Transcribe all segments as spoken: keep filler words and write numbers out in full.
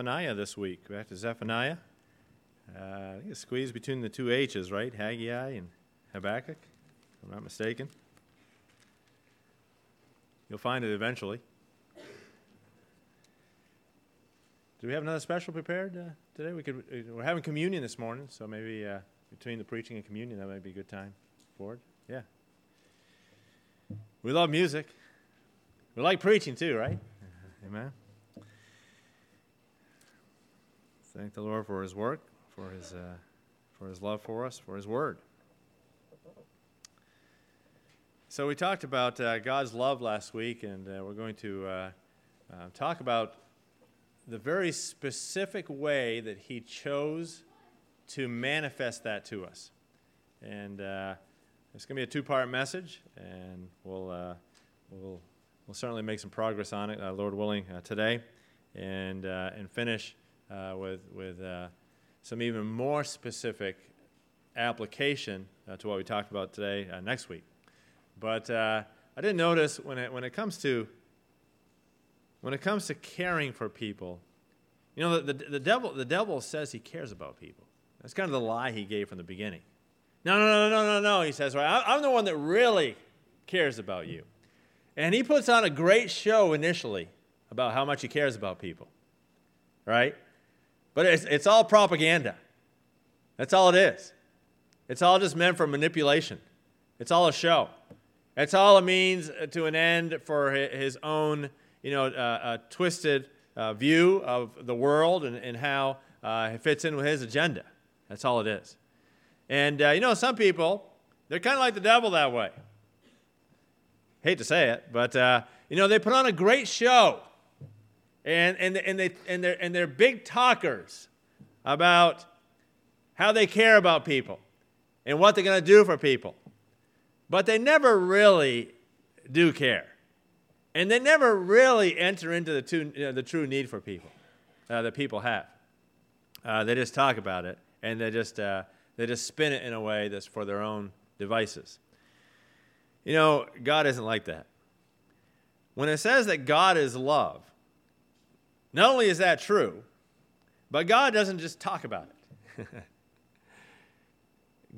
Zephaniah this week. Back to Zephaniah. Uh, I think it's squeezed between the two H's, right? Haggai and Habakkuk, if I'm not mistaken. You'll find it eventually. Do we have another special prepared uh, today? We could. We're having communion this morning, so maybe uh, between the preaching and communion, that might be a good time for it. Yeah. We love music. We like preaching too, right? Amen. Thank the Lord for His work, for His uh, for His love for us, for His word. So we talked about uh, God's love last week, and uh, we're going to uh, uh, talk about the very specific way that He chose to manifest that to us. And uh, it's going to be a two-part message, and we'll uh, we'll we'll certainly make some progress on it, uh, Lord willing, uh, today, and uh, and finish uh, with with uh, some even more specific application uh, to what we talked about today uh, next week. But uh, I did notice when it when it comes to When it comes to caring for people, you know, the, the, the devil the devil says he cares about people. That's kind of the lie he gave from the beginning. No, no, no, no, no, no, he says, right? I'm the one that really cares about you. And he puts on a great show initially about how much he cares about people, right? But it's, it's all propaganda. That's all it is. It's all just meant for manipulation. It's all a show. It's all it means to an end for his own you know, uh, a twisted uh, view of the world and, and how uh, it fits in with his agenda. That's all it is. And, uh, you know, some people, they're kind of like the devil that way. Hate to say it, but, uh, you know, they put on a great show. And and and they and they're, and they're big talkers about how they care about people and what they're going to do for people. But they never really do care. And they never really enter into the, two, you know, the true need for people uh, that people have. Uh, they just talk about it, and they just uh, they just spin it in a way that's for their own devices. You know, God isn't like that. When it says that God is love, not only is that true, but God doesn't just talk about it.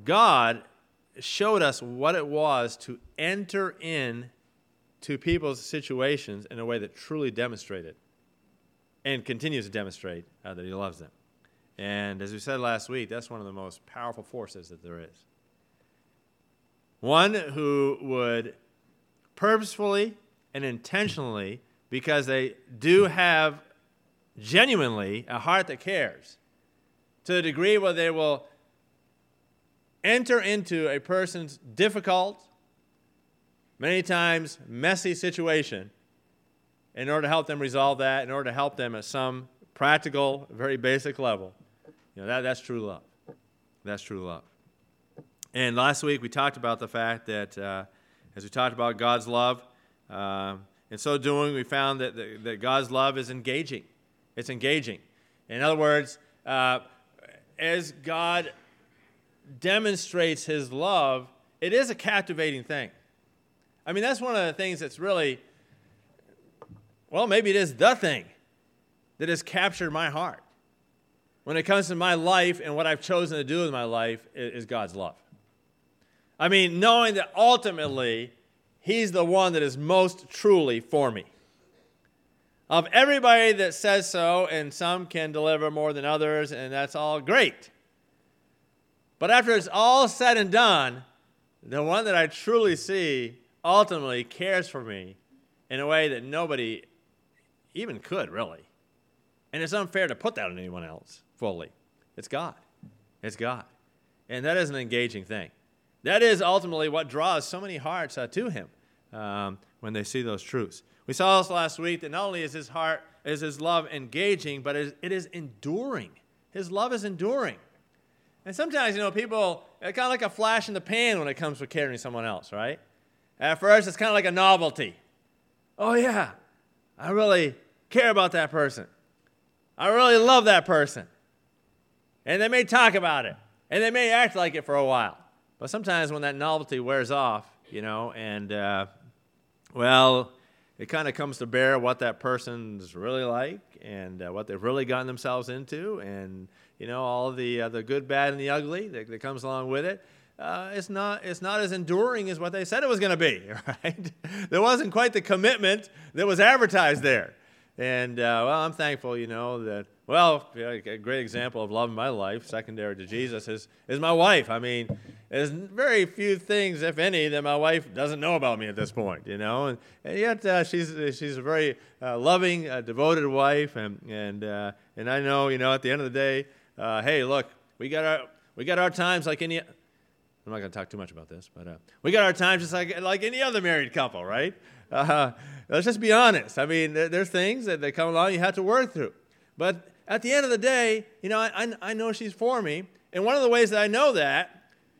God showed us what it was to enter in to people's situations in a way that truly demonstrated and continues to demonstrate uh, that he loves them. And as we said last week, that's one of the most powerful forces that there is. One who would purposefully and intentionally, because they do have genuinely a heart that cares, to the degree where they will enter into a person's difficult, many times messy situation, in order to help them resolve that, in order to help them at some practical, very basic level. You know, that, that's true love. That's true love. And last week we talked about the fact that uh, as we talked about God's love, uh, in so doing we found that, that, that God's love is engaging. It's engaging. In other words, uh, as God demonstrates his love, it is a captivating thing. I mean, that's one of the things that's really, well, maybe it is the thing that has captured my heart. When it comes to my life and what I've chosen to do with my life is God's love. I mean, knowing that ultimately he's the one that is most truly for me. Of everybody that says so, and some can deliver more than others, and that's all great. But after it's all said and done, the one that I truly see ultimately cares for me in a way that nobody even could, really. And it's unfair to put that on anyone else fully. It's God. It's God. And that is an engaging thing. That is ultimately what draws so many hearts uh, to him um, when they see those truths. We saw this last week that not only is his heart, is his love engaging, but it is, it is enduring. His love is enduring. And sometimes, you know, people, it's kind of like a flash in the pan when it comes to caring for someone else, right? At first, it's kind of like a novelty. Oh, yeah, I really care about that person. I really love that person. And they may talk about it, and they may act like it for a while. But sometimes when that novelty wears off, you know, and, uh, well, it kind of comes to bear what that person's really like and uh, what they've really gotten themselves into, and you know all the uh, the good, bad, and the ugly that, that comes along with it. Uh, it's not it's not as enduring as what they said it was going to be. Right? There wasn't quite the commitment that was advertised there. And uh, well, I'm thankful, you know, that. Well, a great example of love in my life, secondary to Jesus, is is my wife. I mean, there's very few things, if any, that my wife doesn't know about me at this point, you know. And, and yet uh, she's she's a very uh, loving, uh, devoted wife, and and uh, and I know, you know, at the end of the day, uh, hey, look, we got our we got our times like any. I'm not going to talk too much about this, but uh, we got our times just like like any other married couple, right? Uh, let's just be honest. I mean, there, there's things that that come along you have to work through, but at the end of the day, you know, I, I know she's for me. And one of the ways that I know that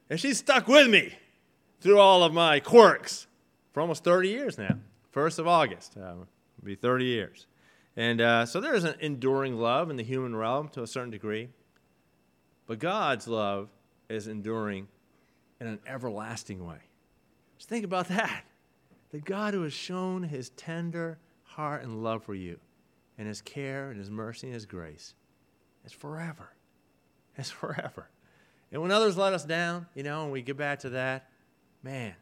is she's stuck with me through all of my quirks for almost thirty years now. First of August, uh, it'll be thirty years. And uh, so there is an enduring love in the human realm to a certain degree. But God's love is enduring in an everlasting way. Just think about that. The God who has shown his tender heart and love for you, and his care and his mercy and his grace, it's forever. It's forever. And when others let us down, you know, and we get back to that, man,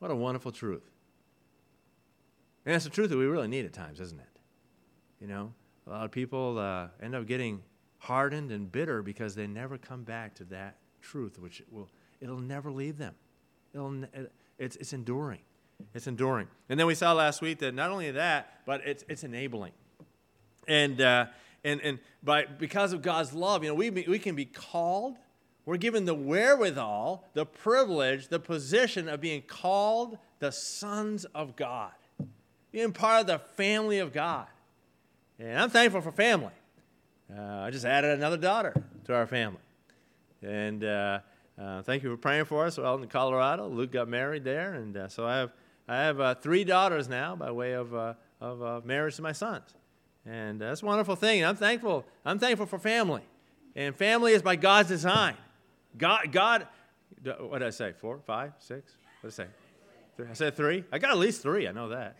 what a wonderful truth. And it's the truth that we really need at times, isn't it? You know, a lot of people uh, end up getting hardened and bitter because they never come back to that truth, which will it'll never leave them. It'll it's it's enduring. It's enduring. And then we saw last week that not only that, but it's it's enabling. And uh, and and by because of God's love, you know, we we can be called. We're given the wherewithal, the privilege, the position of being called the sons of God, being part of the family of God. And I'm thankful for family. Uh, I just added another daughter to our family. And uh, uh, thank you for praying for us. Well, in Colorado, Luke got married there, and uh, so I have I have uh, three daughters now by way of uh, of uh, marriage to my sons. And that's a wonderful thing. I'm thankful. I'm thankful for family. And family is by God's design. God, God, what did I say? Four, five, six? What did I say? Three. I said three? I got at least three. I know that.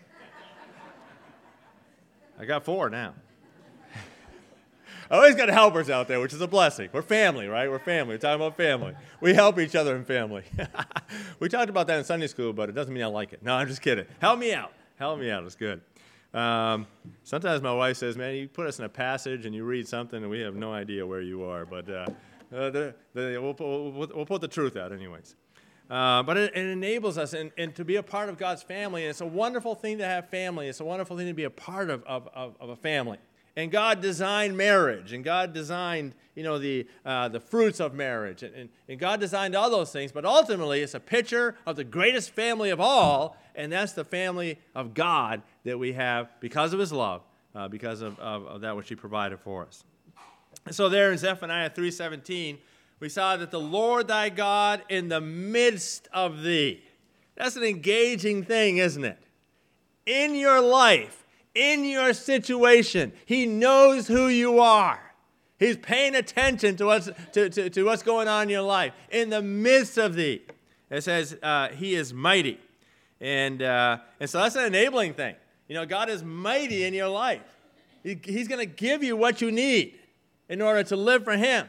I got four now. I always got helpers out there, which is a blessing. We're family, right? We're family. We're talking about family. We help each other in family. We talked about that in Sunday school, but it doesn't mean I like it. No, I'm just kidding. Help me out. Help me out. It's good. Um, sometimes my wife says, man, you put us in a passage and you read something and we have no idea where you are, but uh, uh, the, the, we'll, we'll, we'll put the truth out anyways. Uh, but it, it enables us and, and to be a part of God's family, and it's a wonderful thing to have family. It's a wonderful thing to be a part of, of, of, of a family. And God designed marriage, and God designed, you know, the uh, the fruits of marriage, and, and, and God designed all those things. But ultimately, it's a picture of the greatest family of all, and that's the family of God that we have because of his love, uh, because of, of, of that which he provided for us. And so there in Zephaniah three seventeen, we saw that the Lord thy God in the midst of thee. That's an engaging thing, isn't it? In your life. In your situation, he knows who you are. He's paying attention to what's, to, to, to what's going on in your life. In the midst of thee, it says uh, he is mighty. And uh, and so that's an enabling thing. You know, God is mighty in your life. He, he's going to give you what you need in order to live for him.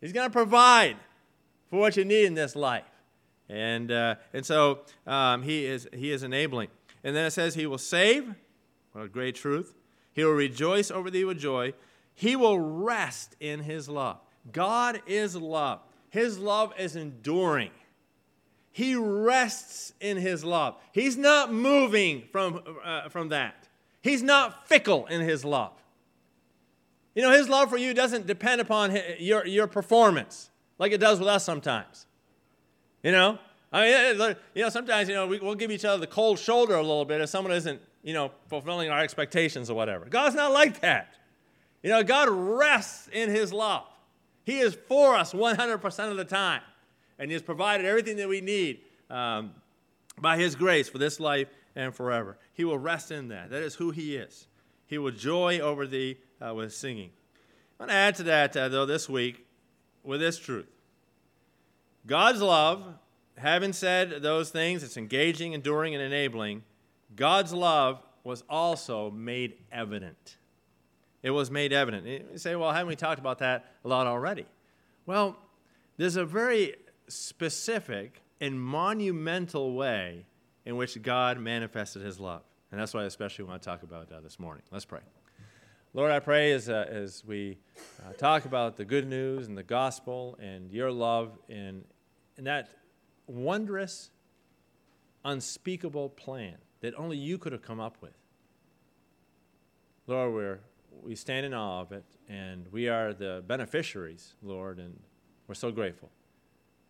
He's going to provide for what you need in this life. And uh, and so um, he is he is enabling. And then it says he will save. What a great truth. He will rejoice over thee with joy. He will rest in his love. God is love. His love is enduring. He rests in his love. He's not moving from, uh, from that. He's not fickle in his love. You know, his love for you doesn't depend upon his, your, your performance like it does with us sometimes. You know? I mean, you know, sometimes, you know, we, we'll give each other the cold shoulder a little bit if someone isn't, you know, fulfilling our expectations or whatever. God's not like that. You know, God rests in his love. He is for us one hundred percent of the time. And he has provided everything that we need um, by his grace for this life and forever. He will rest in that. That is who he is. He will joy over thee uh, with singing. I want to add to that, uh, though, this week with this truth. God's love, having said those things, it's engaging, enduring, and enabling, God's love was also made evident. It was made evident. You say, well, haven't we talked about that a lot already? Well, there's a very specific and monumental way in which God manifested his love. And that's what I especially want to talk about uh, this morning. Let's pray. Lord, I pray as, uh, as we uh, talk about the good news and the gospel and your love in, in that wondrous, unspeakable plan that only you could have come up with. Lord, we're, we stand in awe of it, and we are the beneficiaries, Lord, and we're so grateful.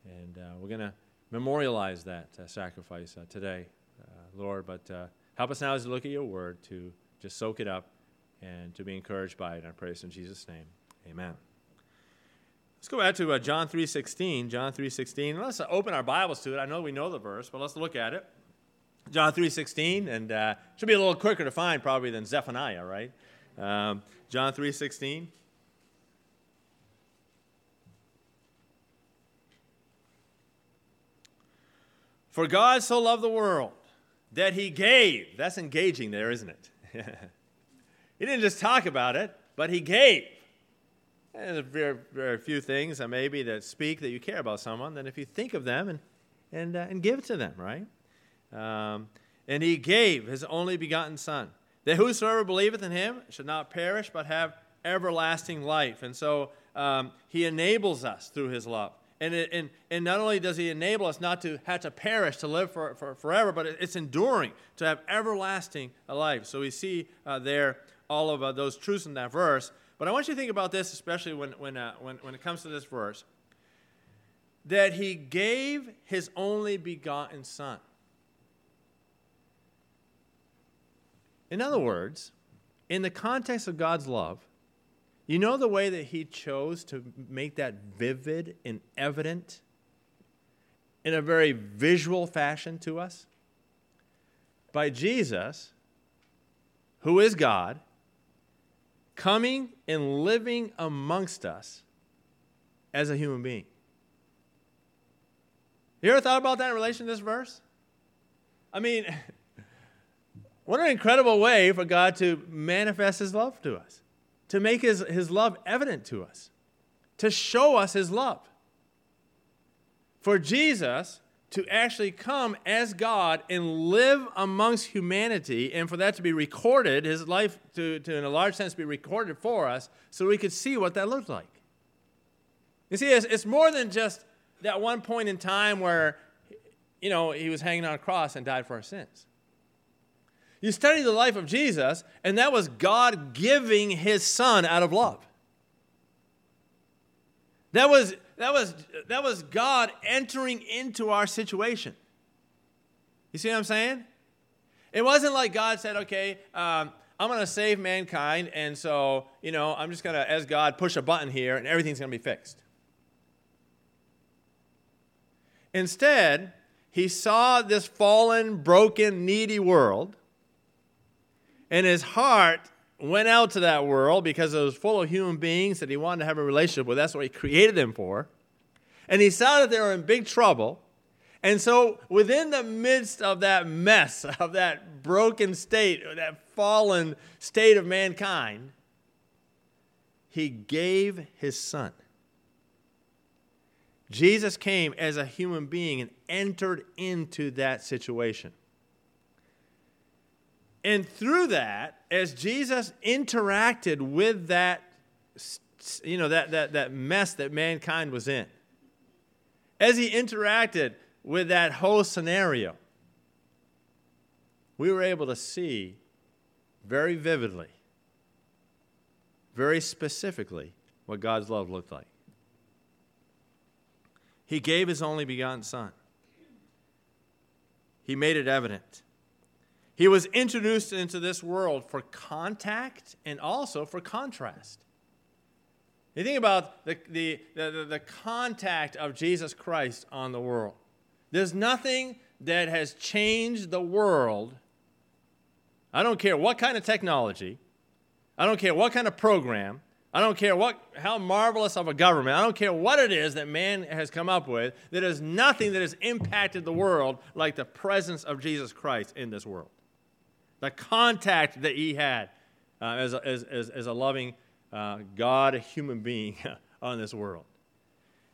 And uh, we're going to memorialize that uh, sacrifice uh, today, uh, Lord, but uh, help us now as we look at your word to just soak it up and to be encouraged by it. I pray this in Jesus' name. Amen. Let's go back to uh, John three sixteen. John three sixteen. Let's open our Bibles to it. I know we know the verse, but let's look at it. John three sixteen, and uh, should be a little quicker to find probably than Zephaniah, right? Um, John three sixteen. For God so loved the world that he gave. That's engaging there, isn't it? He didn't just talk about it, but he gave. And there's very, very few things uh, maybe that speak that you care about someone than if you think of them and, and, uh, and give to them, right? Um, and he gave his only begotten Son, that whosoever believeth in him should not perish but have everlasting life. And so um, he enables us through his love. And, it, and and not only does he enable us not to have to perish, to live for, for forever, but it's enduring, to have everlasting life. So we see uh, there all of uh, those truths in that verse. But I want you to think about this, especially when when, uh, when when it comes to this verse, that he gave his only begotten Son. In other words, in the context of God's love, you know the way that he chose to make that vivid and evident in a very visual fashion to us? By Jesus, who is God, coming and living amongst us as a human being. You ever thought about that in relation to this verse? I mean, what an incredible way for God to manifest his love to us, to make his, his love evident to us, to show us his love. For Jesus to actually come as God and live amongst humanity, and for that to be recorded, his life to, to in a large sense, be recorded for us so we could see what that looked like. You see, it's, it's more than just that one point in time where, you know, he was hanging on a cross and died for our sins. You study the life of Jesus, and that was God giving his Son out of love. That was that was that was God entering into our situation. You see what I'm saying? It wasn't like God said, "Okay, um, I'm going to save mankind, and so you know, I'm just going to, as God, push a button here, and everything's going to be fixed." Instead, he saw this fallen, broken, needy world. And his heart went out to that world because it was full of human beings that he wanted to have a relationship with. That's what he created them for. And he saw that they were in big trouble. And so within the midst of that mess, of that broken state, that fallen state of mankind, he gave his Son. Jesus came as a human being and entered into that situation. And through that, as Jesus interacted with that, you know, that, that, that mess that mankind was in, as he interacted with that whole scenario, we were able to see very vividly, very specifically, what God's love looked like. He gave his only begotten Son. He made it evident. He was introduced into this world for contact and also for contrast. You think about the, the, the, the contact of Jesus Christ on the world. There's nothing that has changed the world. I don't care what kind of technology. I don't care what kind of program. I don't care what how marvelous of a government. I don't care what it is that man has come up with. There is nothing that has impacted the world like the presence of Jesus Christ in this world. The contact that he had uh, as, a, as, as, as a loving uh, God, a human being on this world.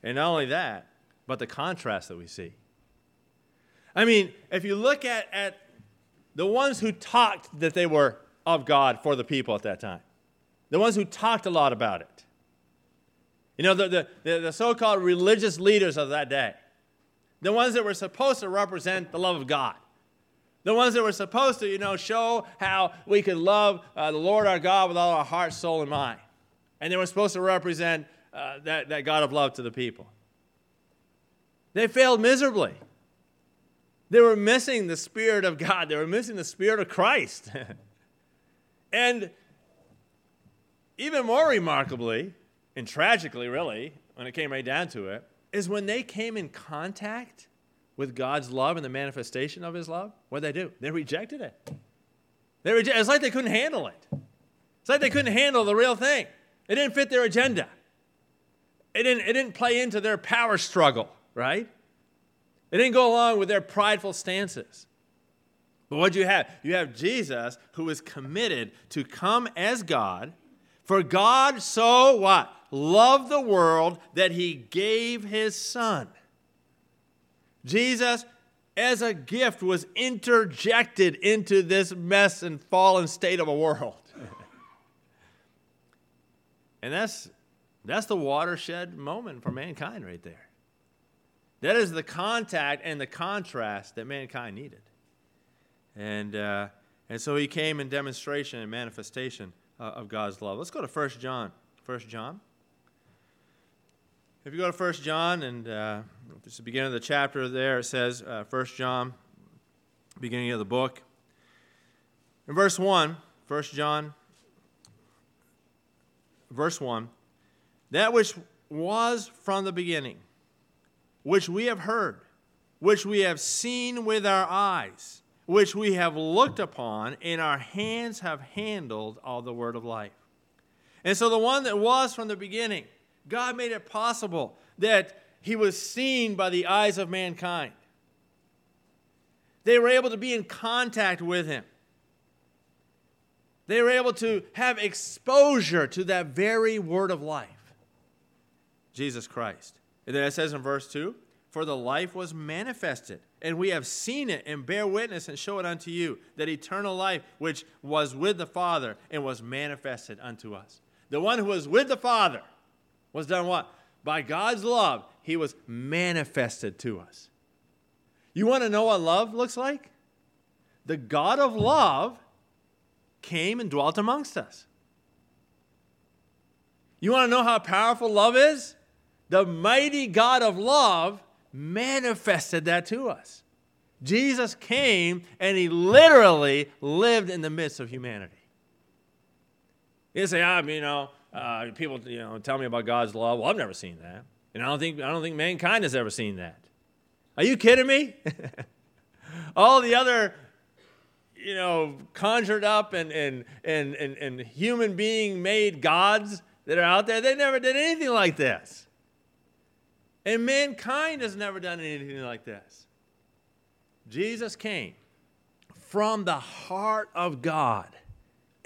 And not only that, but the contrast that we see. I mean, if you look at, at the ones who talked that they were of God for the people at that time, the ones who talked a lot about it, you know, the, the, the, the so-called religious leaders of that day, the ones that were supposed to represent the love of God, the ones that were supposed to, you know, show how we could love uh, the Lord our God with all our heart, soul, and mind. And they were supposed to represent uh, that, that God of love to the people. They failed miserably. They were missing the Spirit of God. They were missing the Spirit of Christ. And even more remarkably, and tragically, really, when it came right down to it, is when they came in contact with God's love and the manifestation of his love, what did they do? They rejected it. They reje- It's like they couldn't handle it. It's like they couldn't handle the real thing. It didn't fit their agenda. It didn't, it didn't play into their power struggle, right? It didn't go along with their prideful stances. But what do you have? You have Jesus, who is committed to come as God. For God so what? Loved the world that he gave his son. Jesus, as a gift, was interjected into this mess and fallen state of a world. And that's, that's the watershed moment for mankind right there. That is the contact and the contrast that mankind needed. And, uh, and so he came in demonstration and manifestation uh, of God's love. Let's go to First John. First John. If you go to First John, and uh, it's the beginning of the chapter there, it says, uh, First John, beginning of the book. In verse one, First John, verse one, that which was from the beginning, which we have heard, which we have seen with our eyes, which we have looked upon, and our hands have handled all the word of life. And so the one that was from the beginning, God made it possible that he was seen by the eyes of mankind. They were able to be in contact with him. They were able to have exposure to that very word of life, Jesus Christ. And then it says in verse two, for the life was manifested, and we have seen it and bear witness and show it unto you, that eternal life which was with the Father and was manifested unto us. The one who was with the Father was done what? By God's love, he was manifested to us. You want to know what love looks like? The God of love came and dwelt amongst us. You want to know how powerful love is? The mighty God of love manifested that to us. Jesus came and he literally lived in the midst of humanity. You say, I'm, you know, Uh, people, you know, tell me about God's love. Well, I've never seen that, and I don't think I don't think mankind has ever seen that. Are you kidding me? All the other, you know, conjured up and and and and, and human being made gods that are out there, they never did anything like this, and mankind has never done anything like this. Jesus came from the heart of God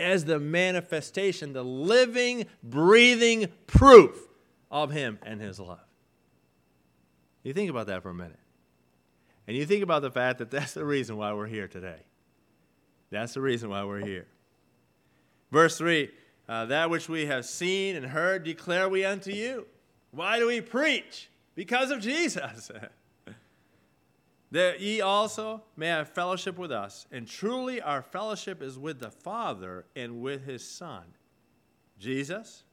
as the manifestation, the living, breathing proof of him and his love. You think about that for a minute. And you think about the fact that that's the reason why we're here today. That's the reason why we're here. Verse three, uh, that which we have seen and heard declare we unto you. Why do we preach? Because of Jesus. That ye also may have fellowship with us, and truly our fellowship is with the Father and with his Son, Jesus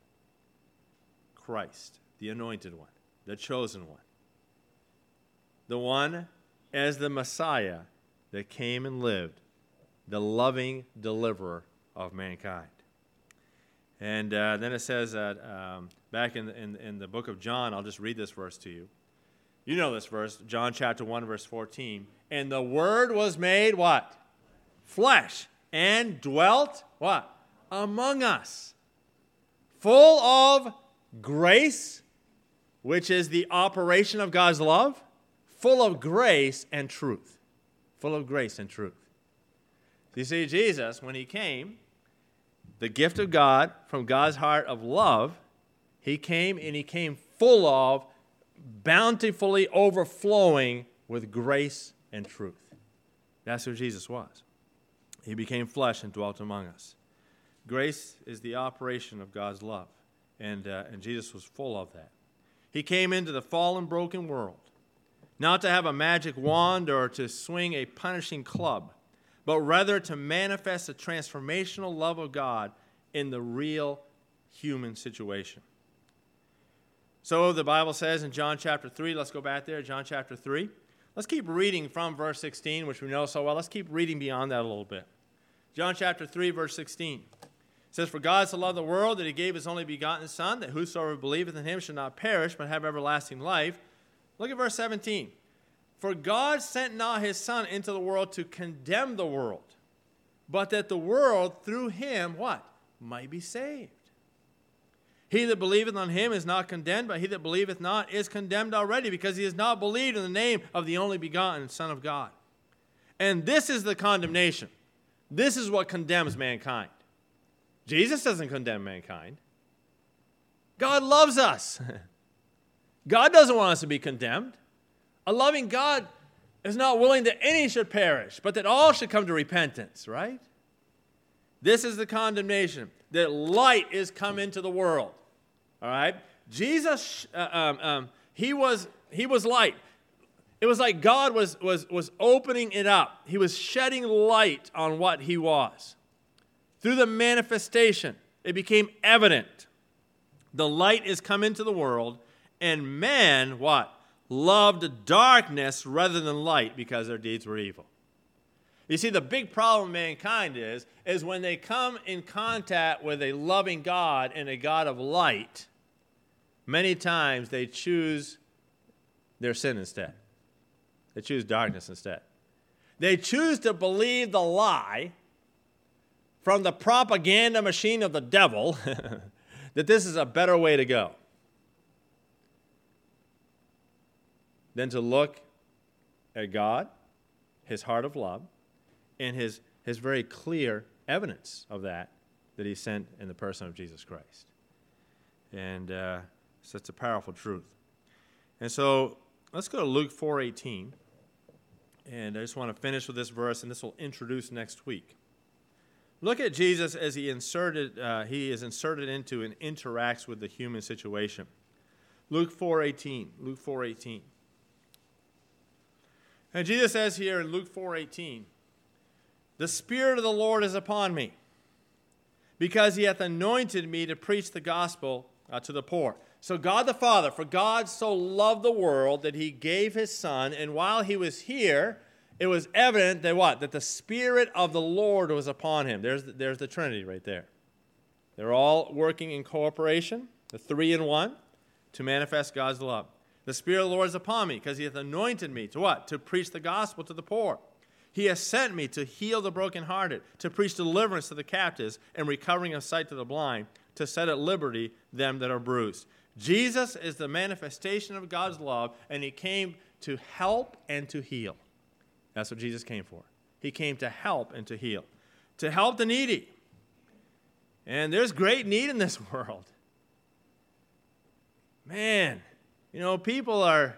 Christ, the anointed one, the chosen one, the one as the Messiah that came and lived, the loving deliverer of mankind. And uh, then it says that um, back in, in, in the book of John, I'll just read this verse to you. You know this verse, John chapter one, verse fourteen. And the Word was made what? Flesh. And dwelt what? Among us. Full of grace, which is the operation of God's love. Full of grace and truth. Full of grace and truth. You see, Jesus, when he came, the gift of God from God's heart of love, he came and he came full of, bountifully overflowing with grace and truth. That's who Jesus was. He became flesh and dwelt among us. Grace is the operation of God's love, and uh, and Jesus was full of that. He came into the fallen, broken world, not to have a magic wand or to swing a punishing club, but rather to manifest the transformational love of God in the real human situation. So the Bible says in John chapter three, let's go back there, John chapter three. Let's keep reading from verse sixteen, which we know so well. Let's keep reading beyond that a little bit. John chapter three, verse sixteen. It says, "For God so loved the world that he gave his only begotten Son, that whosoever believeth in him should not perish, but have everlasting life." Look at verse seventeen. "For God sent not his Son into the world to condemn the world, but that the world through him," what? "Might be saved. He that believeth on him is not condemned, but he that believeth not is condemned already, because he has not believed in the name of the only begotten Son of God." And this is the condemnation. This is what condemns mankind. Jesus doesn't condemn mankind. God loves us. God doesn't want us to be condemned. A loving God is not willing that any should perish, but that all should come to repentance, right? This is the condemnation, that light is come into the world, all right? Jesus, uh, um, um, he was he was light. It was like God was, was, was opening it up. He was shedding light on what he was. Through the manifestation, it became evident. The light is come into the world, and man, what? Loved darkness rather than light, because their deeds were evil. You see, the big problem of mankind is, is when they come in contact with a loving God and a God of light, many times they choose their sin instead. They choose darkness instead. They choose to believe the lie from the propaganda machine of the devil that this is a better way to go than to look at God, his heart of love, and his, his very clear evidence of that that he sent in the person of Jesus Christ. And uh, so it's a powerful truth. And so let's go to Luke four eighteen. And I just want to finish with this verse, and this will introduce next week. Look at Jesus as he inserted, uh, he is inserted into and interacts with the human situation. Luke four eighteen. Luke four eighteen. And Jesus says here in Luke four eighteen, "The Spirit of the Lord is upon me, because he hath anointed me to preach the gospel uh, to the poor." So God the Father, for God so loved the world that he gave his Son, and while he was here, it was evident that what? That the Spirit of the Lord was upon him. There's the, there's the Trinity right there. They're all working in cooperation, the three in one, to manifest God's love. "The Spirit of the Lord is upon me, because he hath anointed me to what? To preach the gospel to the poor. He has sent me to heal the brokenhearted, to preach deliverance to the captives, and recovering of sight to the blind, to set at liberty them that are bruised." Jesus is the manifestation of God's love, and he came to help and to heal. That's what Jesus came for. He came to help and to heal, to help the needy. And there's great need in this world. Man, you know, people are,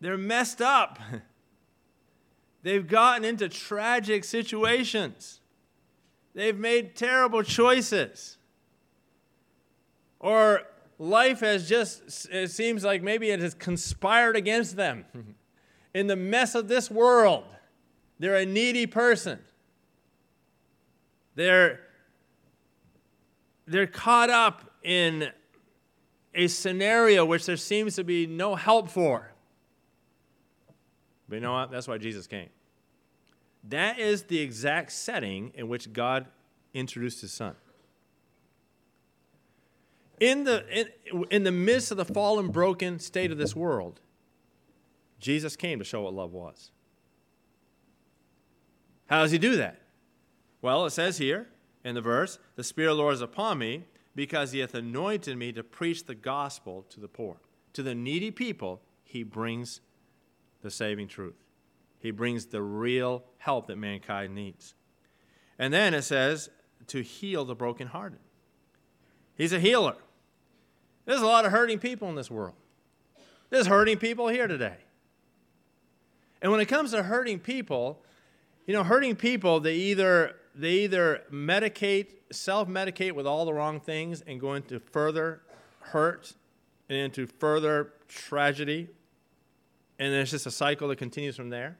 they're messed up. They've gotten into tragic situations. They've made terrible choices. Or life has just, it seems like maybe it has conspired against them. In the mess of this world, they're a needy person. They're, they're caught up in a scenario which there seems to be no help for. But you know what? That's why Jesus came. That is the exact setting in which God introduced his Son. In the, in, in the midst of the fallen, broken state of this world, Jesus came to show what love was. How does he do that? Well, it says here in the verse, "The Spirit of the Lord is upon me, because he hath anointed me to preach the gospel to the poor." To the needy people, he brings the saving truth. He brings the real help that mankind needs. And then it says, to heal the brokenhearted. He's a healer. There's a lot of hurting people in this world. There's hurting people here today. And when it comes to hurting people, you know, hurting people, they either they either medicate, self-medicate with all the wrong things and go into further hurt and into further tragedy. And then it's just a cycle that continues from there.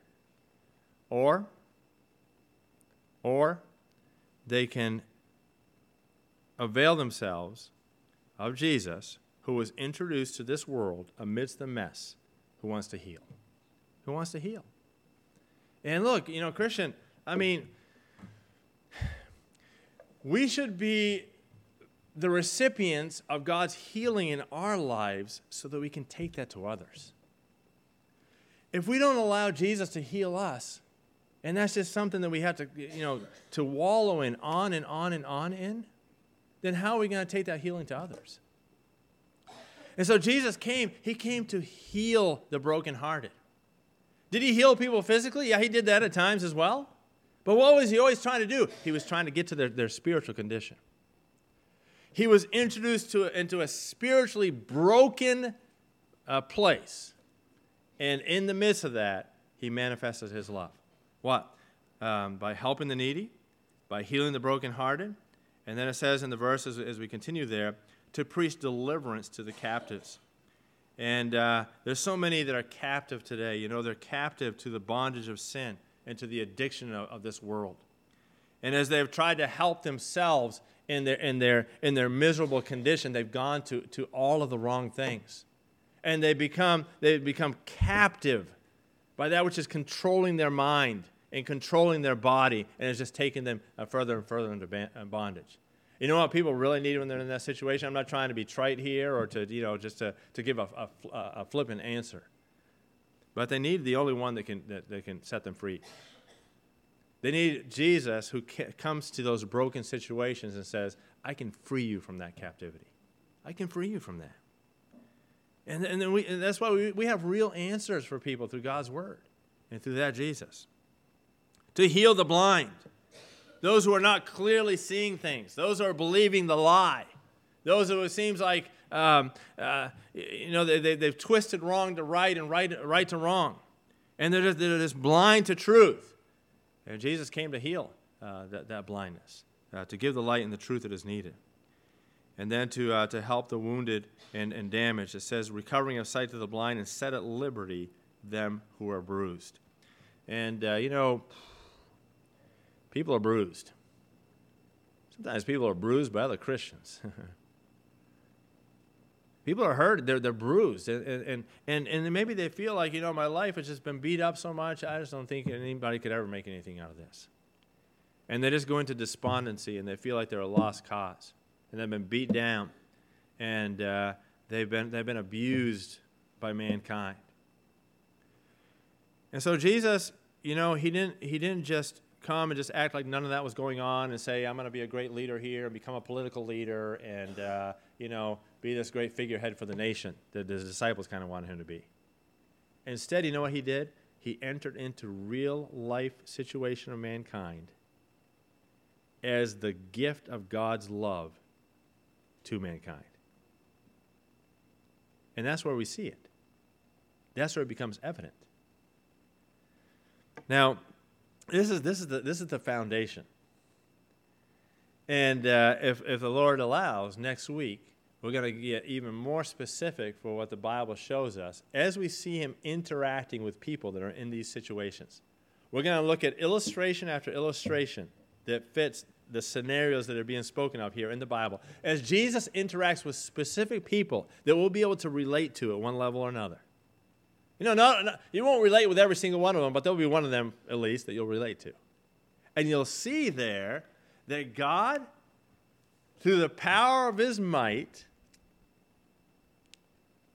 Or, or they can avail themselves of Jesus, who was introduced to this world amidst the mess, who wants to heal. Who wants to heal? And look, you know, Christian, I mean, we should be the recipients of God's healing in our lives so that we can take that to others. If we don't allow Jesus to heal us, and that's just something that we have to, you know, to wallow in on and on and on in, then how are we going to take that healing to others? And so Jesus came, he came to heal the brokenhearted. Did he heal people physically? Yeah, he did that at times as well. But what was he always trying to do? He was trying to get to their, their spiritual condition. He was introduced to into a spiritually broken uh, place. And in the midst of that, he manifested his love. What? Um, by helping the needy, by healing the brokenhearted. And then it says in the verses as we continue there, to preach deliverance to the captives. And uh, there's so many that are captive today. You know, they're captive to the bondage of sin and to the addiction of, of this world. And as they've tried to help themselves in their in their in their miserable condition, they've gone to, to all of the wrong things. And they become they become captive by that which is controlling their mind and controlling their body, and it's just taking them further and further into bondage. You know what people really need when they're in that situation? I'm not trying to be trite here or to, you know, just to, to give a, a, a flippant answer. But they need the only one that can that, that can set them free. They need Jesus, who ca- comes to those broken situations and says, I can free you from that captivity. I can free you from that. And, and, then we, and that's why we, we have real answers for people through God's word and through that Jesus. To heal the blind, those who are not clearly seeing things, those who are believing the lie, those who it seems like um, uh, you know they, they, they've twisted wrong to right and right, right to wrong, and they're just, they're just blind to truth. And Jesus came to heal uh, that, that blindness, uh, to give the light and the truth that is needed. And then to uh, to help the wounded and, and damaged. It says, recovering of sight to the blind and set at liberty them who are bruised. And, uh, you know, people are bruised. Sometimes people are bruised by other Christians. People are hurt. They're, they're bruised. And, and, and, and maybe they feel like, you know, my life has just been beat up so much, I just don't think anybody could ever make anything out of this. And they just go into despondency, and they feel like they're a lost cause. And they've been beat down, and uh, they've been they've been abused by mankind. And so Jesus, you know, he didn't he didn't just come and just act like none of that was going on and say, I'm going to be a great leader here and become a political leader and uh, you know, be this great figurehead for the nation that the disciples kind of wanted him to be. Instead, you know what he did? He entered into real life situation of mankind as the gift of God's love to mankind. And that's where we see it. That's where it becomes evident. Now, this is this is the this is the foundation. And uh, if if the Lord allows, next week we're going to get even more specific for what the Bible shows us as we see him interacting with people that are in these situations. We're going to look at illustration after illustration that fits the scenarios that are being spoken of here in the Bible, as Jesus interacts with specific people that we'll be able to relate to at one level or another. You know, not, not, you won't relate with every single one of them, but there'll be one of them, at least, that you'll relate to. And you'll see there that God, through the power of his might,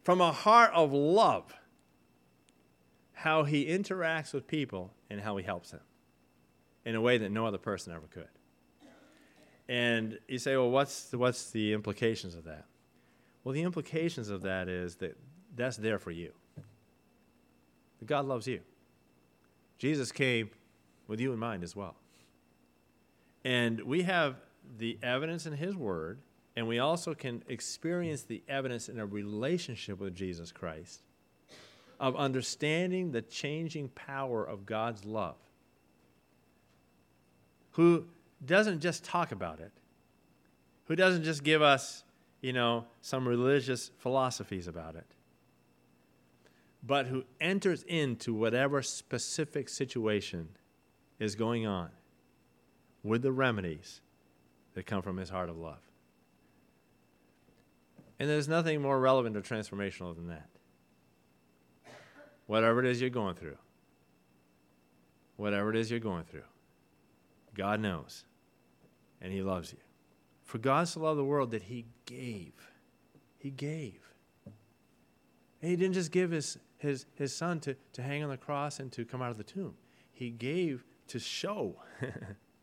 from a heart of love, how he interacts with people and how he helps them in a way that no other person ever could. And you say, well, what's the, what's the implications of that? Well, the implications of that is that that's there for you. That God loves you. Jesus came with you in mind as well. And we have the evidence in his word, and we also can experience the evidence in a relationship with Jesus Christ of understanding the changing power of God's love, who doesn't just talk about it, who doesn't just give us, you know, some religious philosophies about it, but who enters into whatever specific situation is going on with the remedies that come from his heart of love. And there's nothing more relevant or transformational than that. Whatever it is you're going through, whatever it is you're going through, God knows, and he loves you. For God so loved the world that he gave. He gave. And he didn't just give his, his, his son to, to hang on the cross and to come out of the tomb. He gave to show,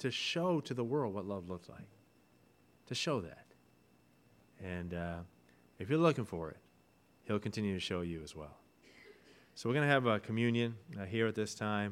to show to the world what love looks like, to show that. And uh, if you're looking for it, he'll continue to show you as well. So we're going to have a communion uh, here at this time.